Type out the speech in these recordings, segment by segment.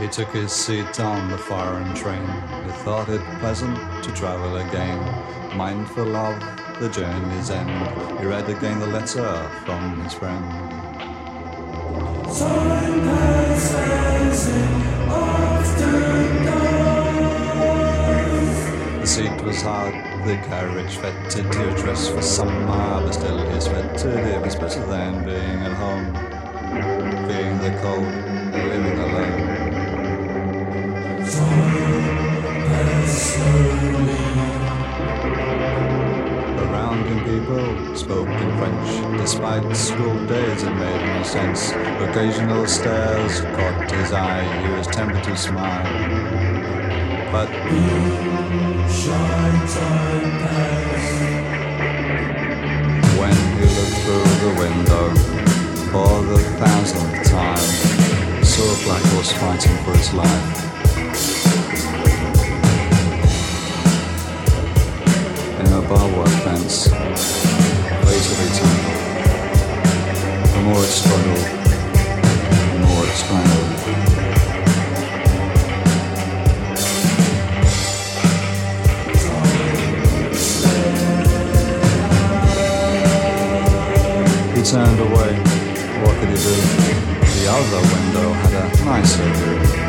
He took his seat on the foreign train. He thought it pleasant to travel again, mindful of the journey's end. He read again the letter from his friend. Silence as it often goes. The seat was hard, the carriage fetid. Your dress for summer, but still he sweated. It was better than being at home, being the cold and living alone. Around people spoke in French. Despite school days, it made no sense. Occasional stares caught his eye. He was tempted to smile, but shy time passed. When he looked through the window for the thousandth time, saw a black horse fighting for its life. Barwork fence, ways of eating. The more it struggled, the more it strangled. He turned away. What could he do? The other window had a nicer view.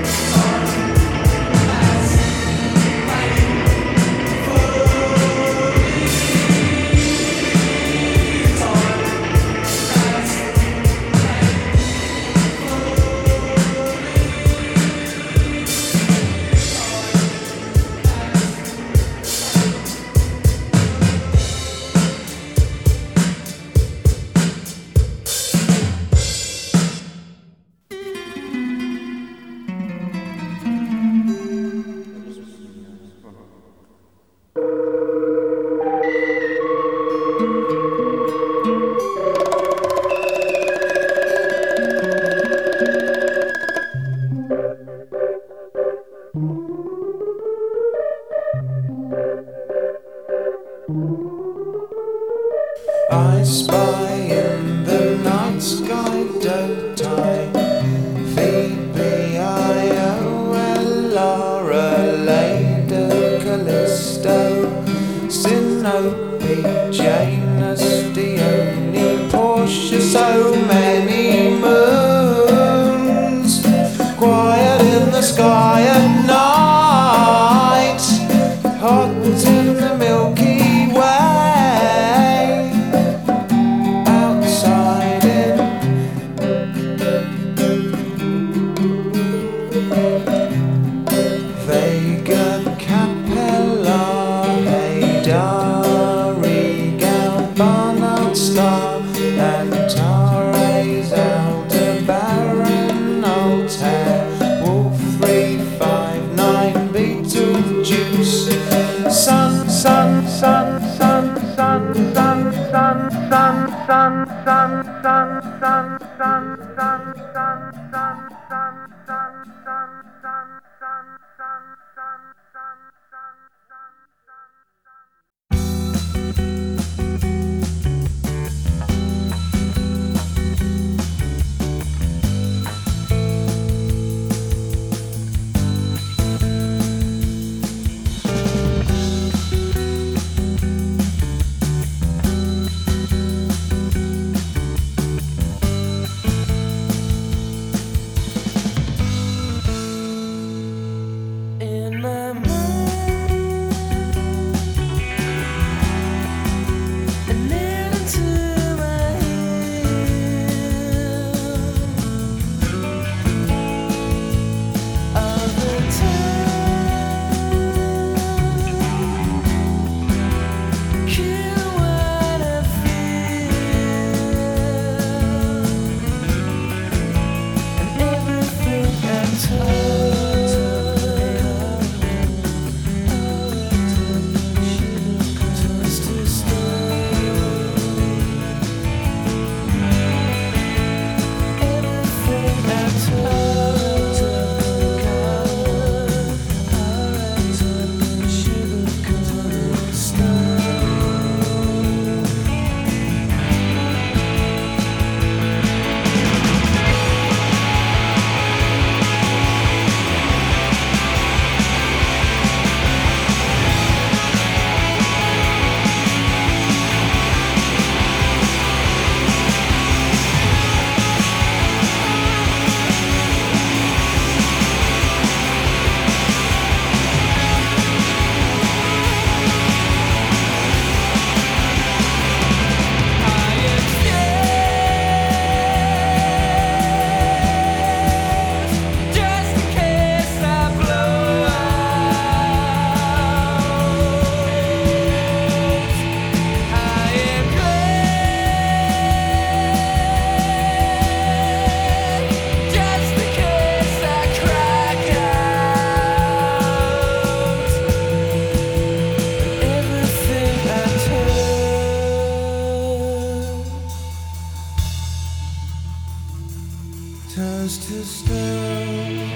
just to stay.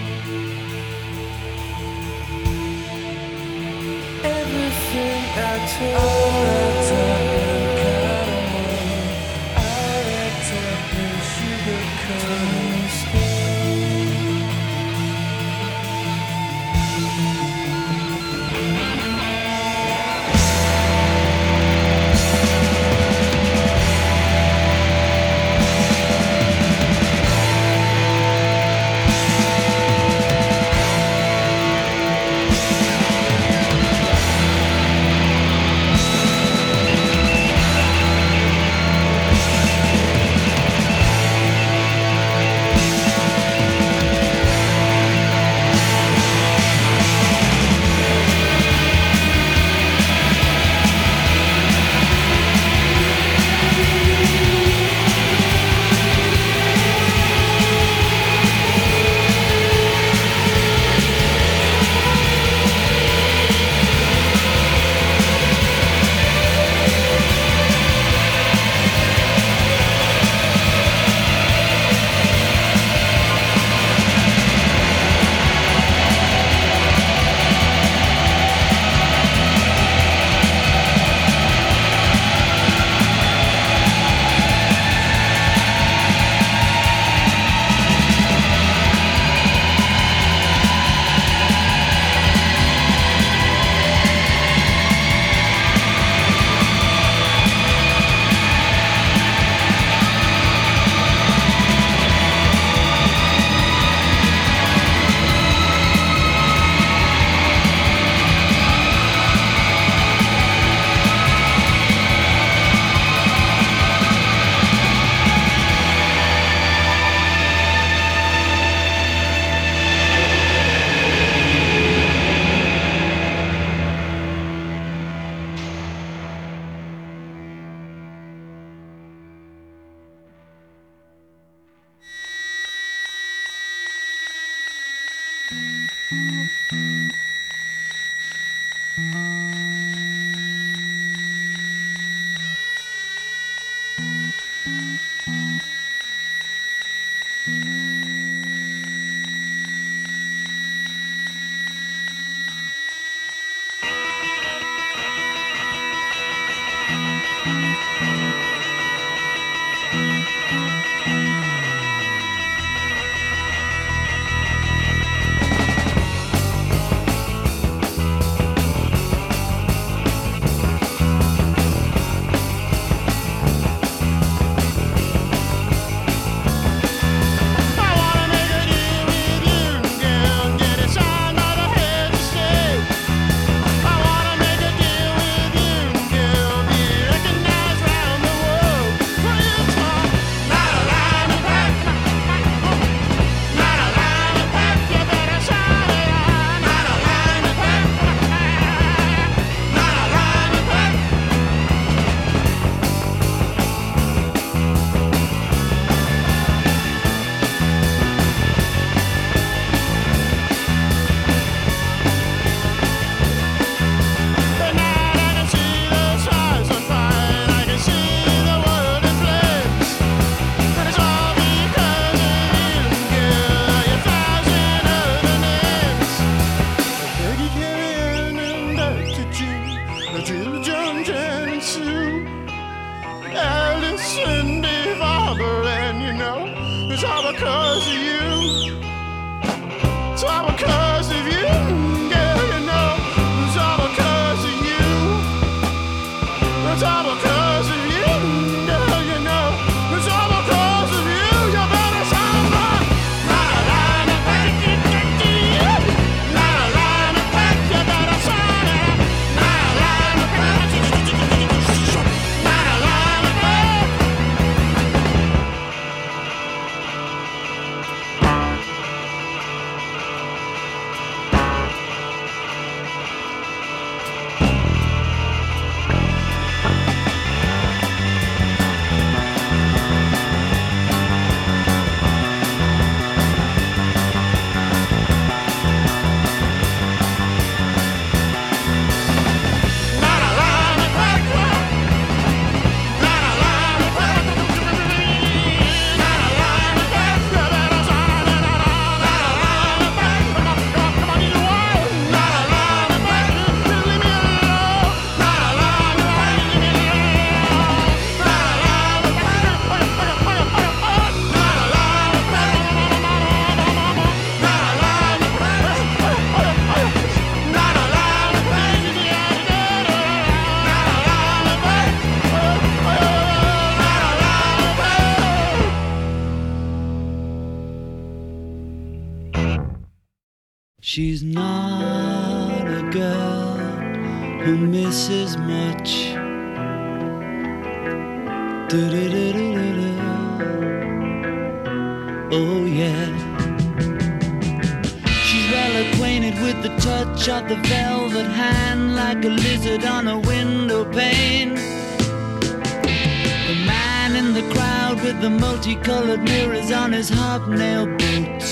Everything I told. She's not a girl who misses much. Oh yeah. She's well acquainted with the touch of the velvet hand, like a lizard on a window pane. The man in the crowd with the multicolored mirrors on his hobnail boots,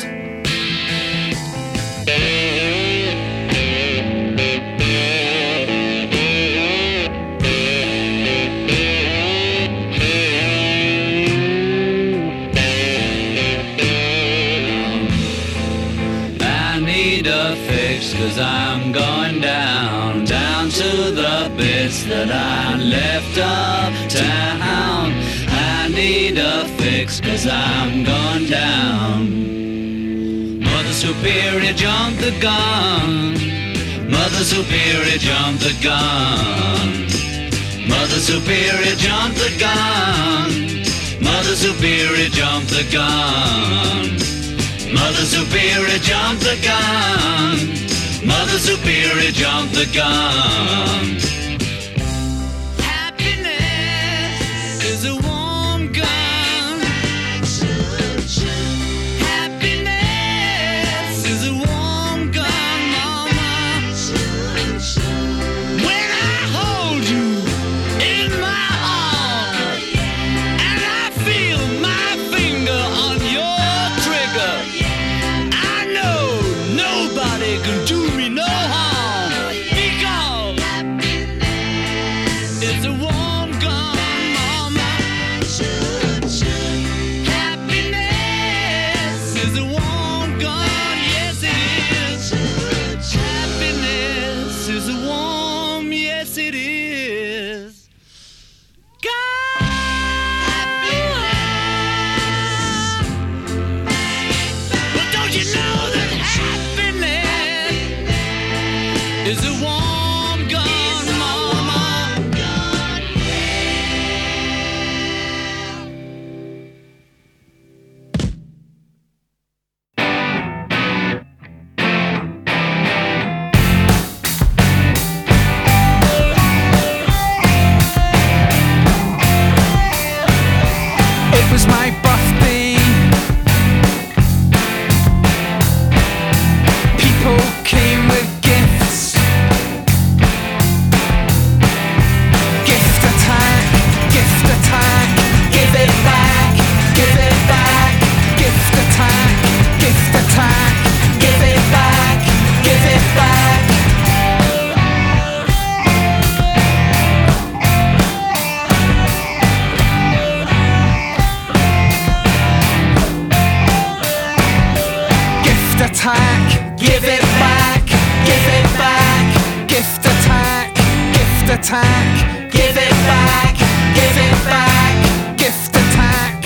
I need a fix, 'cause I'm going down to the bits that I left uptown. I need a fix, 'cause I'm gone down. Mother Superior jumped the gun. Mother Superior jumped the gun. Mother Superior jumped the gun. Mother Superior jumped the gun. Mother Superior jumped the gun. Mother Superior jumped the gun. Happiness is a warm gun. Happiness is a warm gun, mama. When I hold you in my arms and I feel my finger on your trigger, I know nobody can do attack. Give it back, give it back, gift attack.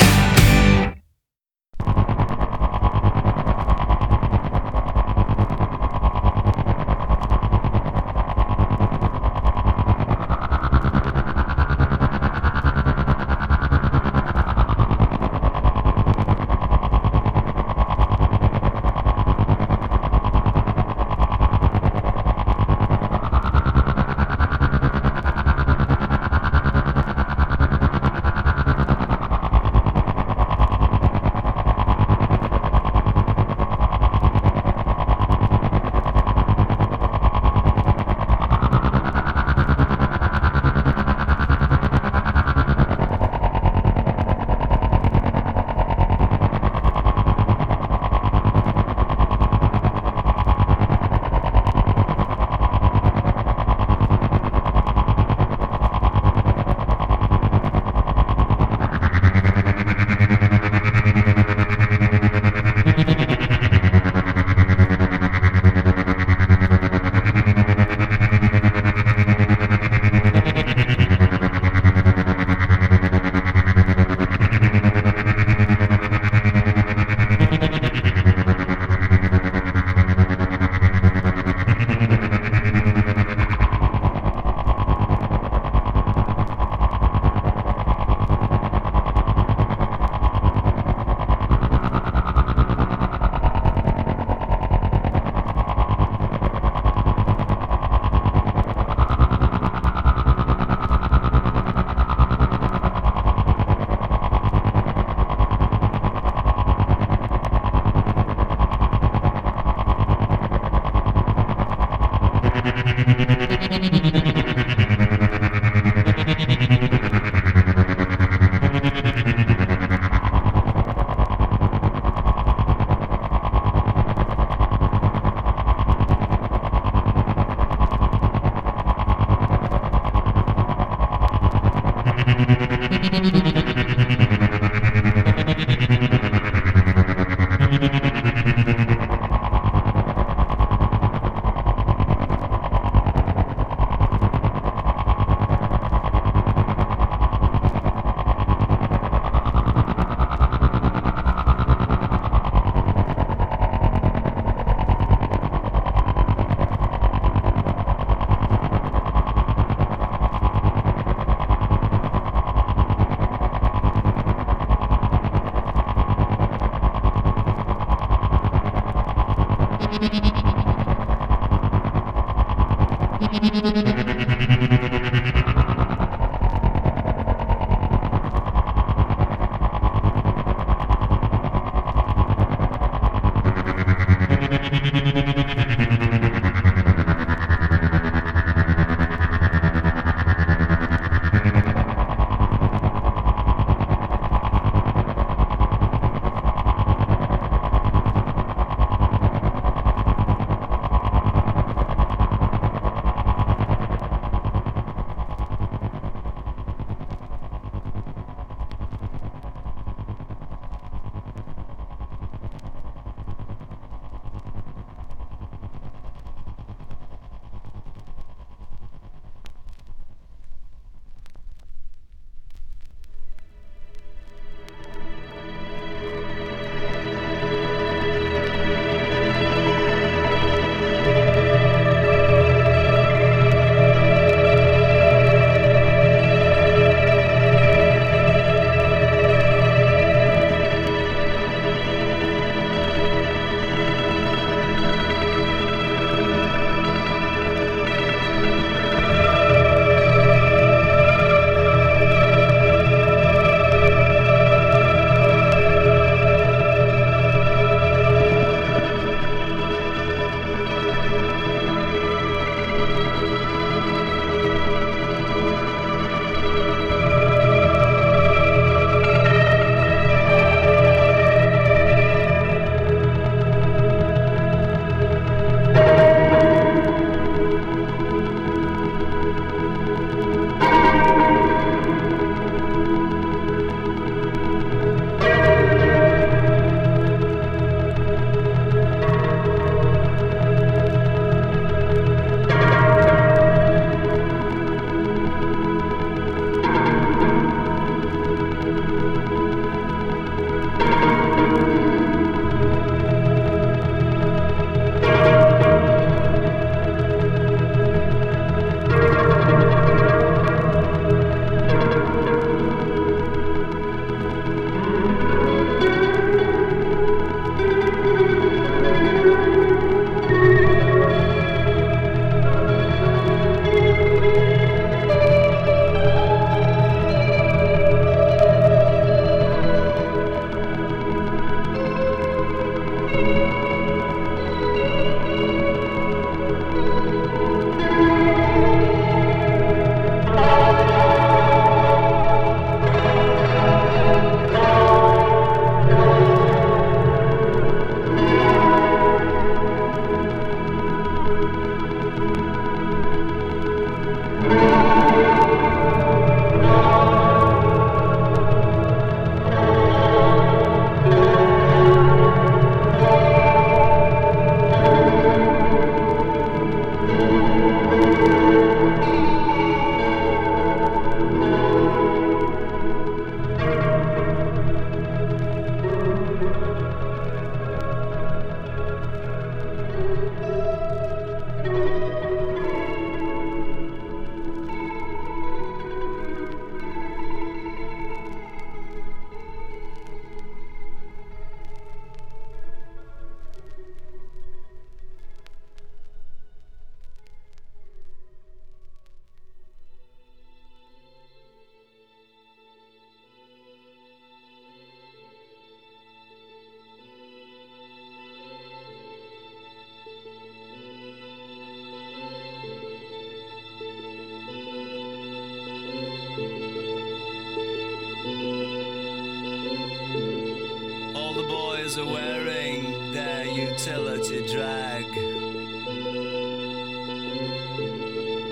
tires are wearing their utility drag.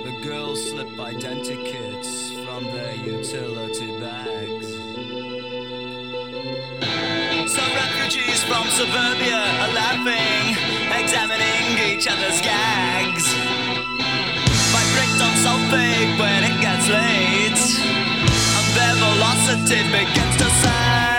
The girls slip identikits from their utility bags. Some refugees from suburbia are laughing, examining each other's gags. By bricked on sulfate when it gets late, and their velocity begins to sag.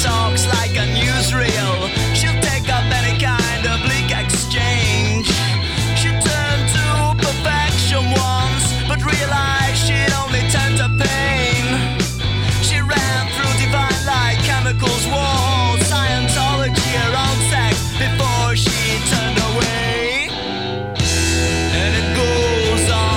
Talks like a newsreel. She'll take up any kind of bleak exchange. She turned to perfection once, but realized she'd only tend to pain. She ran through divine light, chemicals, war, Scientology, her own sex, before she turned away. And it goes on.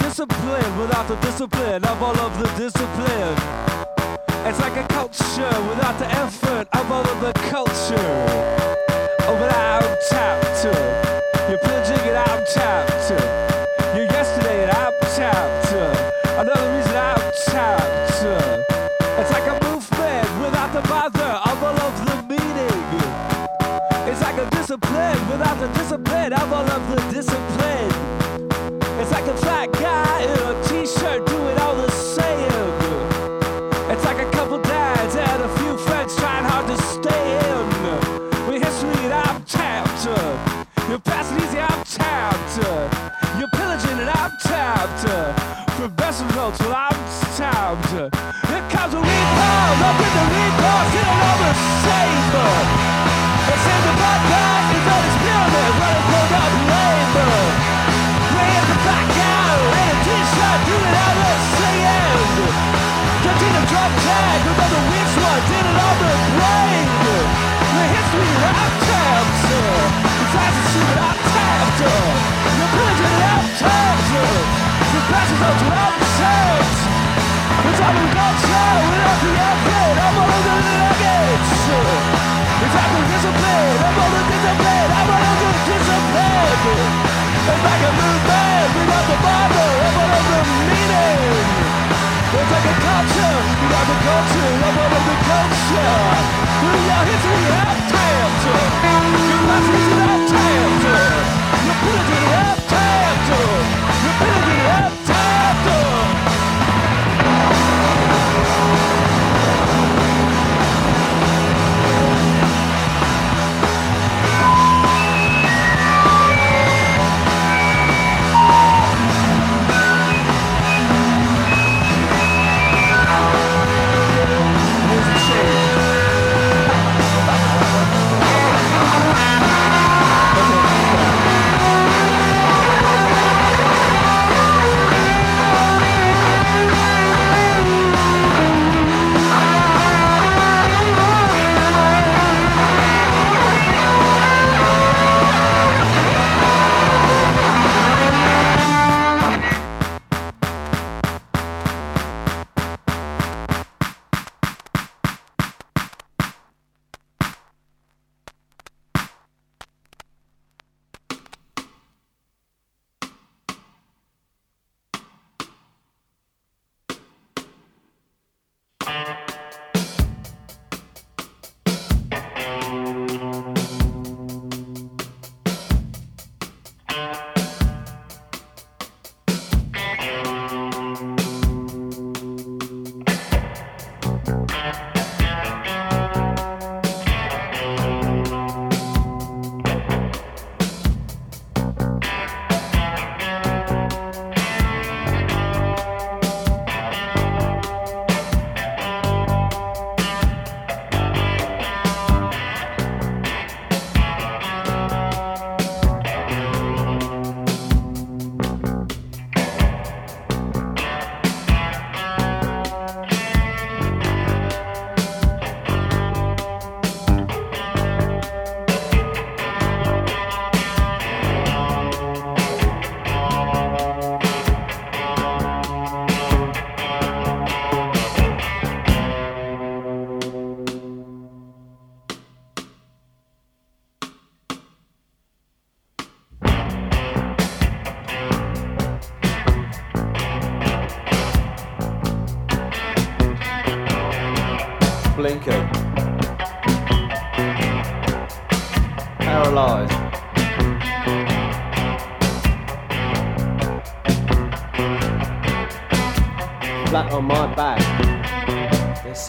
Discipline without the discipline of all of the discipline. It's like a culture without the effort of all of the culture. Oh, but I'm tapped up. You're pillaging and I'm tapped up. You're yesterday and I'm tapped up. Another reason I'm tapped up. It's like a movement without the bother of all of the meaning. It's like a discipline without the discipline of all of the discipline. It's like a fat guy in a t-shirt doing all the same. It's like a couple dads and a few friends trying hard to stay in. With history and I'm tapped up. You're passing easy, I'm tapped up. You're pillaging and I'm tapped up. From best results, well I'm tapped up. Here comes a rebound, up in the rebound, get another save. It's in the blood bag, it's on his pyramid, running pulled up labor. Way at the back out, in a t-shirt, doing all the same. Continue drop tag, remember which one did it on the brain. The history that I've tapped to. The ties to see that I've tapped to. The pillaging that I've tapped to. The passes up to I've tapped. The time we got down without the effort, I'm all over the nuggets. The time we discipline, I'm all over the discipline, I'm all over the discipline. It's like a movement without the Bible, I'm all over meaning. It's like a culture, you have a culture, I'm all of the culture. Through your history, I've tapped it. Your past history, I've tapped it. Your ability, I've tapped it. Your ability, I've tapped it.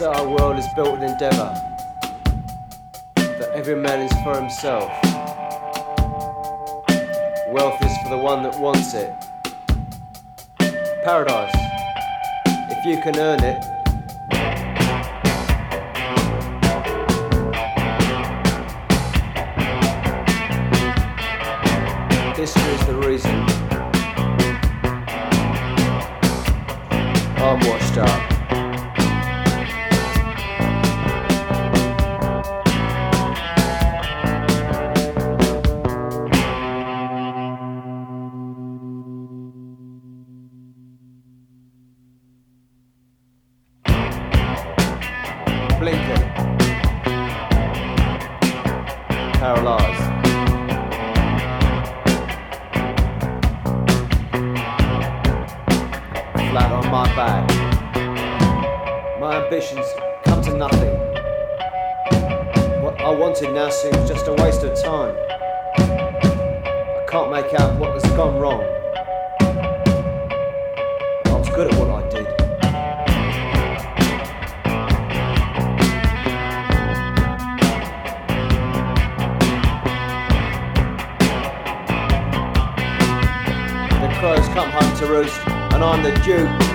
Our world is built with endeavour, that every man is for himself. Wealth is for the one that wants it. Paradise, if you can earn it. History is the reason. I'm washed up. paralyzed. Flat on my back. My ambitions come to nothing. What I wanted now seems just a waste of time. I can't make out what has gone wrong. I was good at what I did. Crows come home to roost, and I'm the Duke.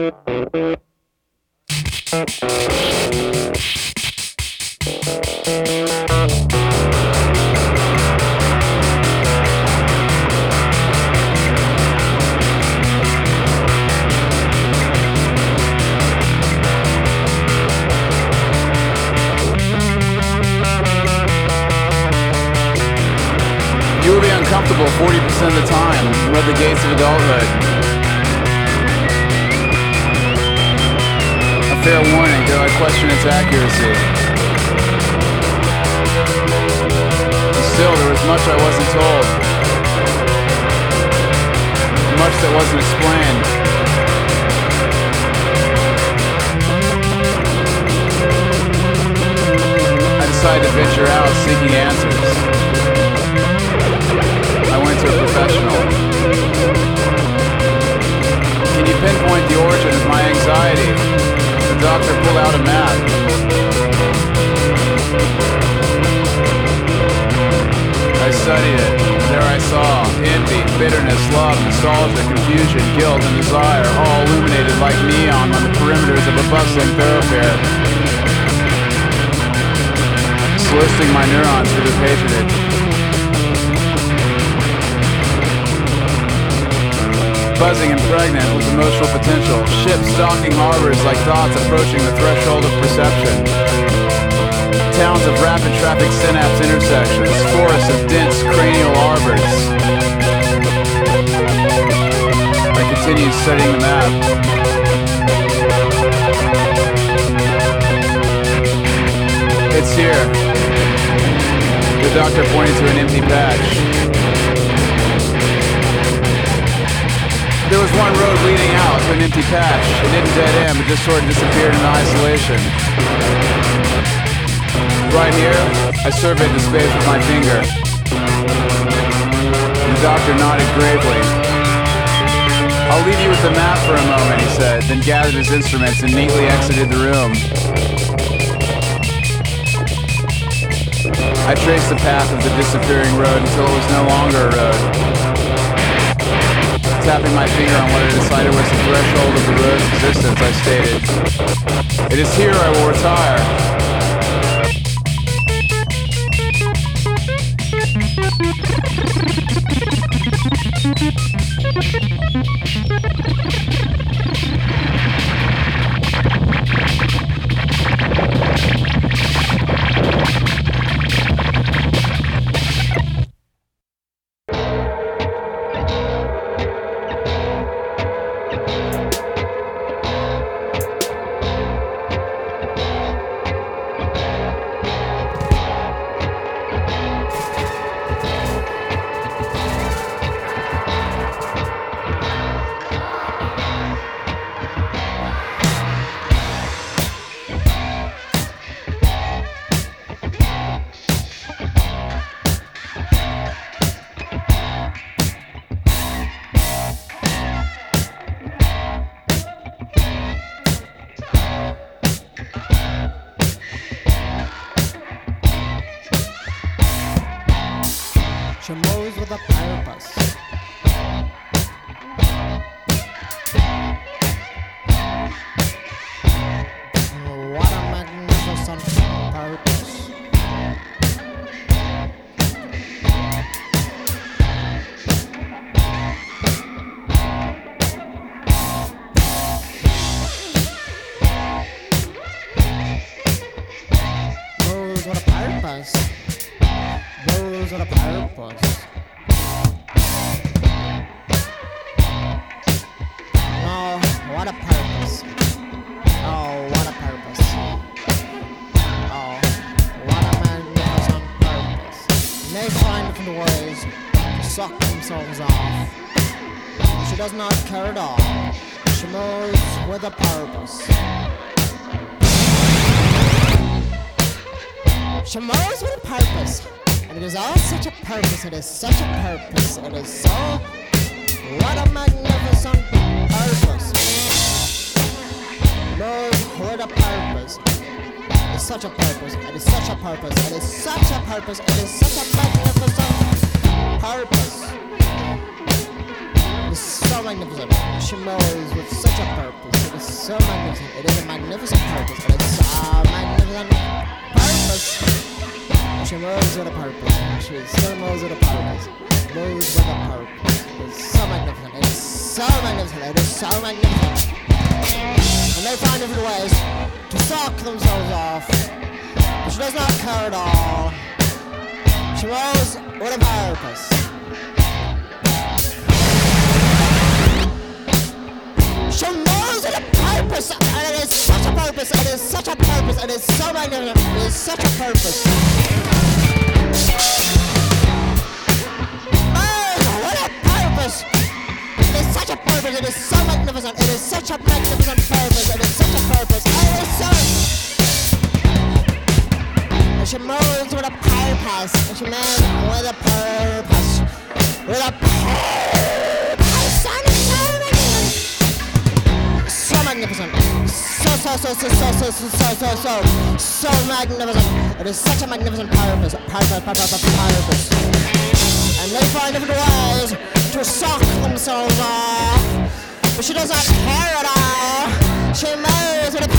You will be uncomfortable 40% of the time with the gates of adulthood. Fair warning, though I question its accuracy. Still, there was much I wasn't told. Much that wasn't explained. I decided to venture out seeking answers. I went to a professional. Can you pinpoint the origin of my anxiety? The doctor pulled out a map. I studied it. There I saw envy, bitterness, love, nostalgia, confusion, guilt, and desire, all illuminated like neon on the perimeters of a bustling thoroughfare, soliciting my neurons for their patronage. Buzzing and pregnant with emotional potential, ships stalking harbors like thoughts approaching the threshold of perception. Towns of rapid traffic synapse intersections, forests of dense cranial arbors. I continued studying the map. It's here. The doctor pointed to an empty patch. There was one road leading out to an empty patch. It didn't dead end, but just sort of disappeared into isolation. Right here, I surveyed the space with my finger. The doctor nodded gravely. I'll leave you with the map for a moment, he said, then gathered his instruments and neatly exited the room. I traced the path of the disappearing road until it was no longer a road. Tapping my finger on what I decided was the threshold of the road's existence, I stated, "It is here I will retire." It is such a purpose, it is so, what a magnificent purpose. Lord, what a purpose. It is such a purpose, it is such a purpose, it is such a purpose, it is such a magnificent purpose. It is so magnificent. Shimos with such a purpose. It is so magnificent. It is a magnificent purpose. It is a magnificent purpose. Shimos with a purpose. Shimos with a purpose. Shimos with a purpose. It is so magnificent. It is so magnificent. It is so magnificent. And they find different ways to suck themselves off, which does not care at all. Shimos with a purpose. Shimos with a purpose, and it is such a purpose, it is such a purpose, it is so magnificent, it is such a purpose. Oh, what a purpose! It is such a purpose, it is so magnificent, it is such a magnificent purpose, it is such a purpose, it is so... Shimos with a purpose, Shimos with a purpose, with a purpose. Magnificent. So magnificent. It is such a magnificent purpose. Purpose. And they find different ways to suck themselves off. But she does not care at all. She moves with a